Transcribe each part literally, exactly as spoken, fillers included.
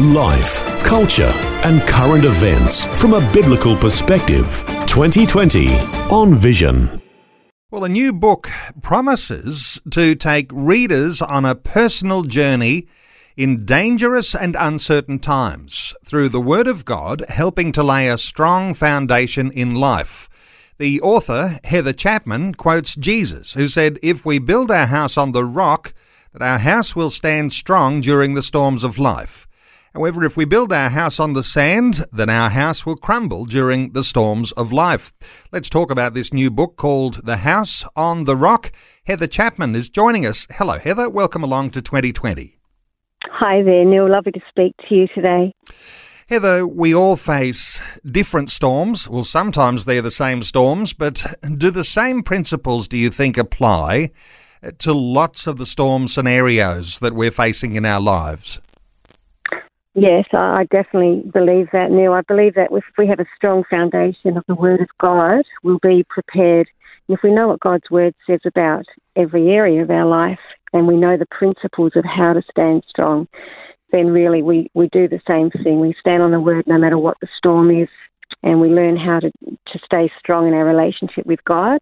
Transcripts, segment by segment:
Life, culture, and current events from a biblical perspective. twenty twenty on Vision. Well, a new book promises to take readers on a personal journey in dangerous and uncertain times through the Word of God, helping to lay a strong foundation in life. The author, Heather Chapman, quotes Jesus, who said, "If we build our house on the rock, that our house will stand strong during the storms of life. However, if we build our house on the sand, then our house will crumble during the storms of life." Let's talk about this new book called The House on the Rock. Heather Chapman is joining us. Hello, Heather. Welcome along to twenty twenty. Hi there, Neil. Lovely to speak to you today. Heather, we all face different storms. Well, sometimes they're the same storms, but do the same principles, do you think, apply to lots of the storm scenarios that we're facing in our lives? Yes, I definitely believe that, Neil. I believe that if we have a strong foundation of the Word of God, we'll be prepared. If we know what God's Word says about every area of our life and we know the principles of how to stand strong, then really we, we do the same thing. We stand on the Word no matter what the storm is, and we learn how to, to stay strong in our relationship with God.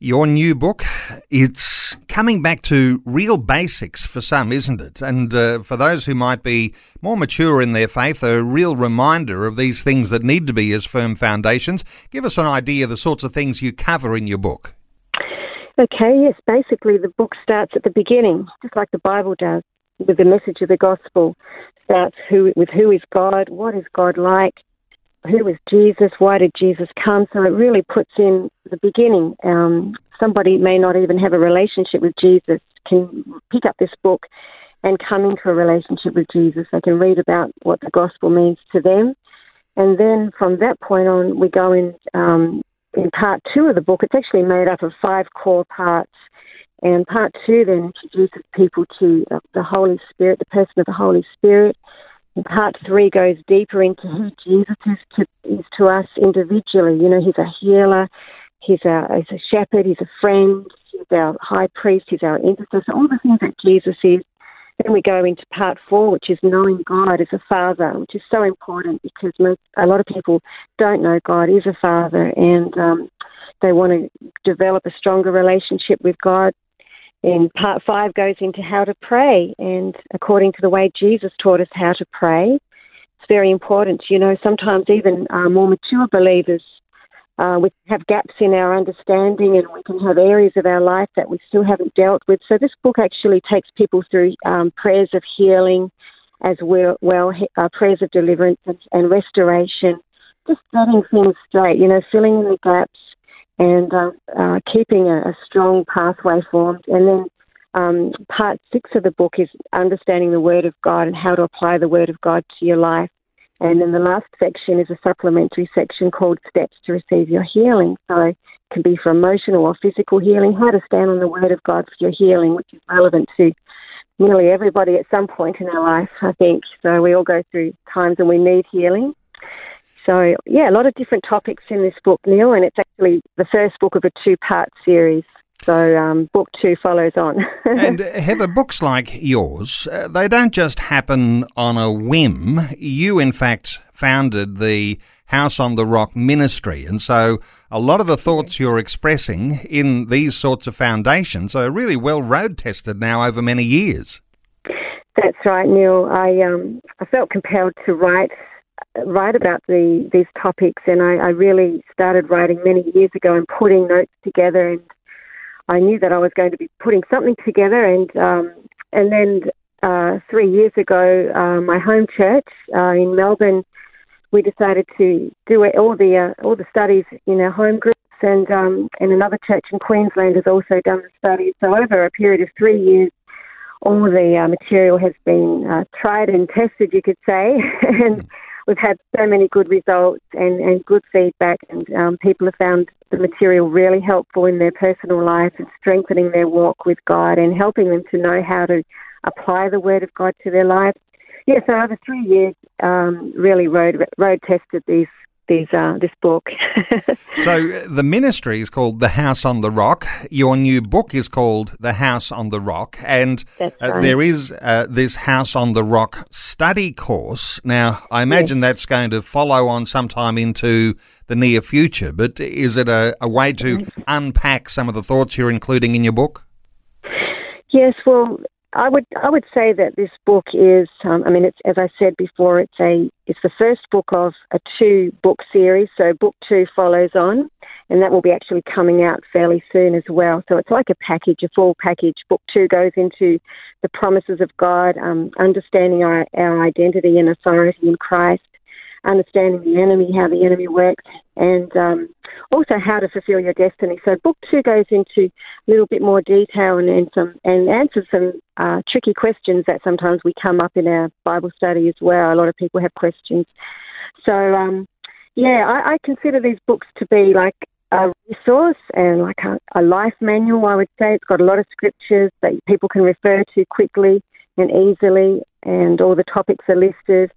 Your new book, it's coming back to real basics for some, isn't it? And uh, for those who might be more mature in their faith, a real reminder of these things that need to be as firm foundations. Give us an idea of the sorts of things you cover in your book. Okay, yes. Basically, the book starts at the beginning, just like the Bible does, with the message of the gospel. Starts who, with who is God, what is God like, who was Jesus, why did Jesus come? So it really puts in the beginning. Um, somebody may not even have a relationship with Jesus, can pick up this book and come into a relationship with Jesus. They can read about what the gospel means to them. And then from that point on, we go in, um, in part two of the book. It's actually made up of five core parts. And part two then introduces people to the Holy Spirit, the person of the Holy Spirit. Part three goes deeper into who Jesus is to, is to us individually. You know, he's a healer, he's a, he's a shepherd, he's a friend, he's our high priest, he's our intercessor, all the things that Jesus is. Then we go into part four, which is knowing God as a father, which is so important because most, a lot of people don't know God is a father, and um, they want to develop a stronger relationship with God. And part five goes into how to pray, and according to the way Jesus taught us how to pray. It's very important. You know, sometimes even uh, more mature believers, uh, we have gaps in our understanding, and we can have areas of our life that we still haven't dealt with. So this book actually takes people through um, prayers of healing as well, well uh, prayers of deliverance and, and restoration, just setting things straight, you know, filling in the gaps. And uh, uh, keeping a, a strong pathway formed. And then um, part six of the book is understanding the Word of God and how to apply the Word of God to your life. And then the last section is a supplementary section called Steps to Receive Your Healing. So it can be for emotional or physical healing, how to stand on the Word of God for your healing, which is relevant to nearly everybody at some point in our life, I think. So we all go through times when we need healing. So, yeah, a lot of different topics in this book, Neil, and it's actually the first book of a two-part series. So um, book two follows on. And Heather, books like yours, uh, they don't just happen on a whim. You, in fact, founded the House on the Rock Ministry, and so a lot of the thoughts you're expressing in these sorts of foundations are really well road-tested now over many years. That's right, Neil. I, um, I felt compelled to write... write about the, these topics, and I, I really started writing many years ago and putting notes together, and I knew that I was going to be putting something together, and um, and then uh, three years ago, uh, my home church uh, in Melbourne, we decided to do all the uh, all the studies in our home groups, and um, and another church in Queensland has also done the studies. So over a period of three years, all the uh, material has been uh, tried and tested, you could say, and we've had so many good results and, and good feedback, and um, people have found the material really helpful in their personal lives and strengthening their walk with God and helping them to know how to apply the Word of God to their lives. Yeah, so over three years, um, really road road tested these these uh, this book. So the ministry is called The House on the Rock. Your new book is called The House on the Rock, and right. uh, there is uh, this House on the Rock study course. Now, I imagine yes. that's going to follow on sometime into the near future. But is it a, a way to unpack some of the thoughts you're including in your book? Yes, well. I would I would say that this book is um, I mean it's as I said before it's a it's the first book of a two book series, so book two follows on, and that will be actually coming out fairly soon as well. So it's like a package, a full package. Book two goes into the promises of God, um, understanding our, our identity and authority in Christ, understanding the enemy, how the enemy works, and um, also how to fulfill your destiny. So book two goes into a little bit more detail and, and, some, and answers some uh, tricky questions that sometimes we come up in our Bible study as well. A lot of people have questions. So, um, yeah, I, I consider these books to be like a resource and like a, a life manual, I would say. It's got a lot of scriptures that people can refer to quickly and easily, and all the topics are listed.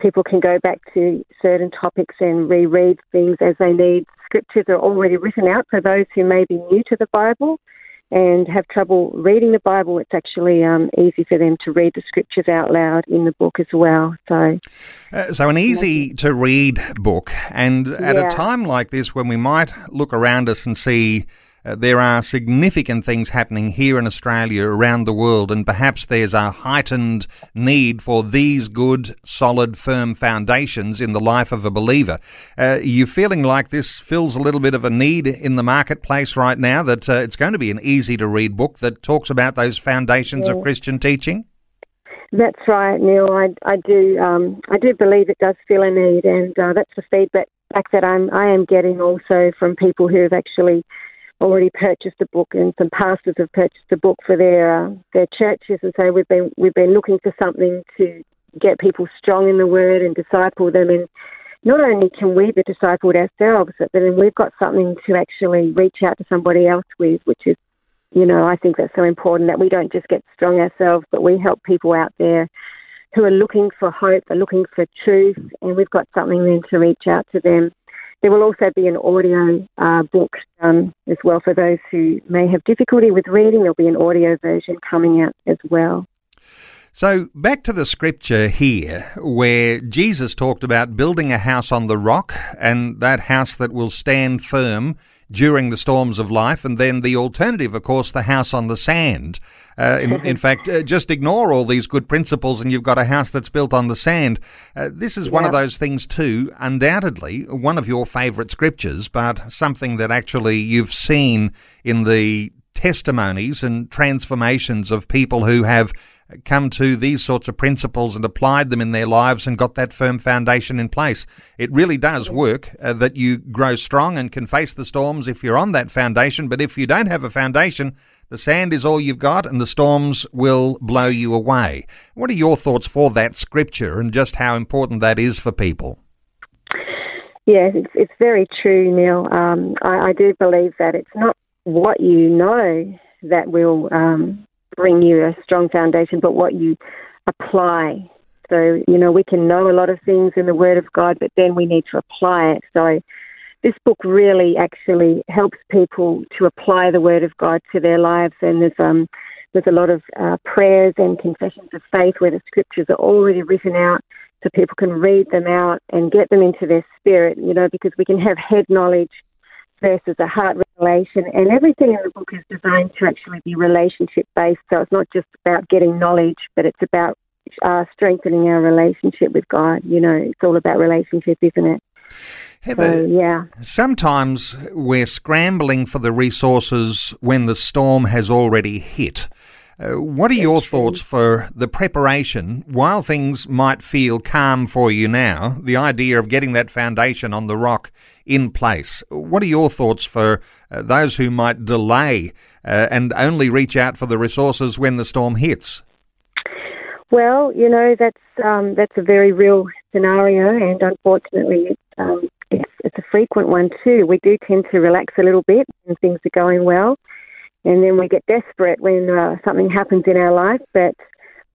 People can go back to certain topics and reread things as they need. Scriptures are already written out for those who may be new to the Bible and have trouble reading the Bible. It's actually um, easy for them to read the scriptures out loud in the book as well. So uh, so an easy-to-read book. And at yeah. a time like this, when we might look around us and see uh, there are significant things happening here in Australia, around the world, and perhaps there's a heightened need for these good, solid, firm foundations in the life of a believer. Uh, you're feeling like this fills a little bit of a need in the marketplace right now, that uh, it's going to be an easy-to-read book that talks about those foundations yeah. of Christian teaching? That's right, Neil. I, I do um, I do believe it does fill a need, and uh, that's the feedback that I'm, I am getting also from people who have actually already purchased a book, and some pastors have purchased a book for their uh, their churches, and so we've been we've been looking for something to get people strong in the Word and disciple them. And not only can we be discipled ourselves, but then we've got something to actually reach out to somebody else with, which is, you know, I think that's so important, that we don't just get strong ourselves, but we help people out there who are looking for hope, are looking for truth, and we've got something then to reach out to them. There will also be an audio uh, book um, as well for those who may have difficulty with reading. There'll be an audio version coming out as well. So back to the scripture here where Jesus talked about building a house on the rock, and that house that will stand firm during the storms of life, and then the alternative, of course, the house on the sand. Uh, in, in fact, uh, just ignore all these good principles and you've got a house that's built on the sand. Uh, this is one yeah. of those things too, undoubtedly, one of your favourite scriptures, but something that actually you've seen in the testimonies and transformations of people who have come to these sorts of principles and applied them in their lives and got that firm foundation in place. It really does work uh, that you grow strong and can face the storms if you're on that foundation. But if you don't have a foundation, the sand is all you've got and the storms will blow you away. What are your thoughts for that scripture and just how important that is for people? Yes, it's, it's very true, Neil. Um, I, I do believe that it's not what you know that will um, bring you a strong foundation, but what you apply. So, you know, we can know a lot of things in the Word of God, but then we need to apply it. So this book really actually helps people to apply the Word of God to their lives. And there's um, there's a lot of uh, prayers and confessions of faith where the scriptures are already written out so people can read them out and get them into their spirit, you know, because we can have head knowledge versus a heart revelation, and everything in the book is designed to actually be relationship-based, so it's not just about getting knowledge, but it's about uh, strengthening our relationship with God. You know, it's all about relationship, isn't it? Heather, so, yeah. sometimes we're scrambling for the resources when the storm has already hit. Uh, what are your thoughts for the preparation while things might feel calm for you now, the idea of getting that foundation on the rock in place? What are your thoughts for uh, those who might delay uh, and only reach out for the resources when the storm hits? Well, you know, that's um, that's a very real scenario, and unfortunately it's, um, it's, it's a frequent one too. We do tend to relax a little bit when things are going well, and then we get desperate when uh, something happens in our life. But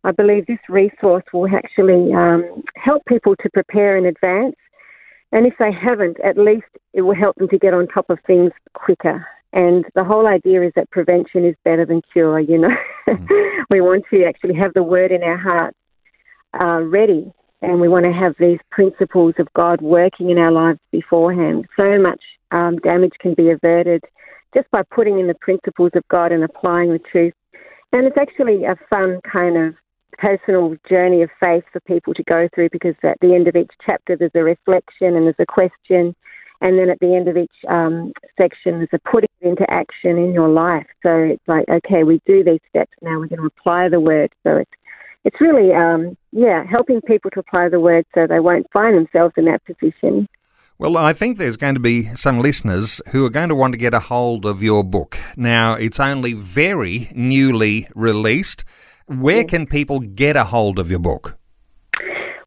I believe this resource will actually um, help people to prepare in advance, and if they haven't, at least it will help them to get on top of things quicker. And the whole idea is that prevention is better than cure, you know. Mm. We want to actually have the word in our hearts uh, ready, and we want to have these principles of God working in our lives beforehand. So much um, damage can be averted just by putting in the principles of God and applying the truth. And it's actually a fun kind of personal journey of faith for people to go through, because at the end of each chapter there's a reflection and there's a question. And then at the end of each um, section is a putting it into action in your life. So it's like, okay, we do these steps now. We're going to apply the word. So it's it's really, um, yeah, helping people to apply the word so they won't find themselves in that position. Well, I think there's going to be some listeners who are going to want to get a hold of your book. Now, it's only very newly released. Where yes. can people get a hold of your book?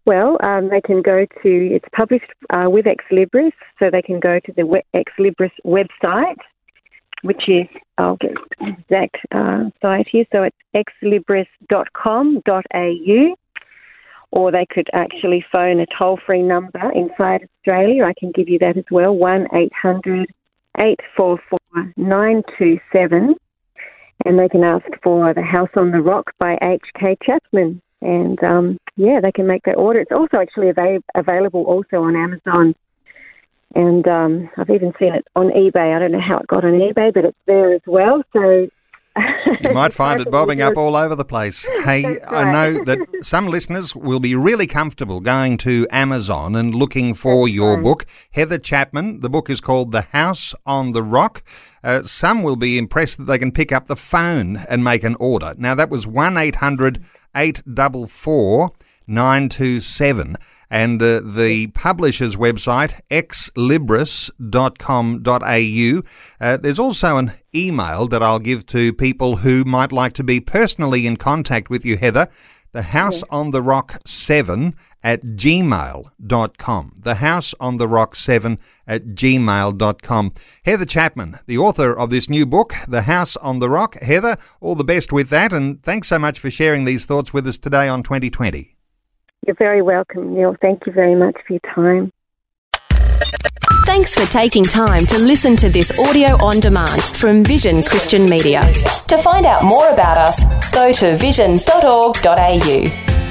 Well, um, they can go to, it's published uh, with Ex Libris, so they can go to the we- Ex Libris website, which is, I'll get the exact uh, site here, so it's ex libris dot com dot a u, or they could actually phone a toll-free number inside Australia. I can give you that as well, one eight hundred eight four four nine two seven, and they can ask for The House on the Rock by H K Chapman. And, um, yeah, they can make that order. It's also actually av- available also on Amazon. And um, I've even seen it on eBay. I don't know how it got on eBay, but it's there as well. So you might find it bobbing up all over the place. Hey, right. I know that some listeners will be really comfortable going to Amazon and looking for That's your right. book. Heather Chapman, the book is called The House on the Rock. Uh, some will be impressed that they can pick up the phone and make an order. Now, that was one eight hundred eight four four nine two seven, and uh, the publisher's website, ex libris dot com dot a u. Uh, there's also an email that I'll give to people who might like to be personally in contact with you, Heather. The House on the Rock seven at gmail dot com. The House on the Rock seven at gmail dot com. Heather Chapman, the author of this new book, The House on the Rock. Heather, all the best with that, and thanks so much for sharing these thoughts with us today on twenty twenty. You're very welcome, Neil. Thank you very much for your time. Thanks for taking time to listen to this audio on demand from Vision Christian Media. To find out more about us, go to vision dot org dot a u.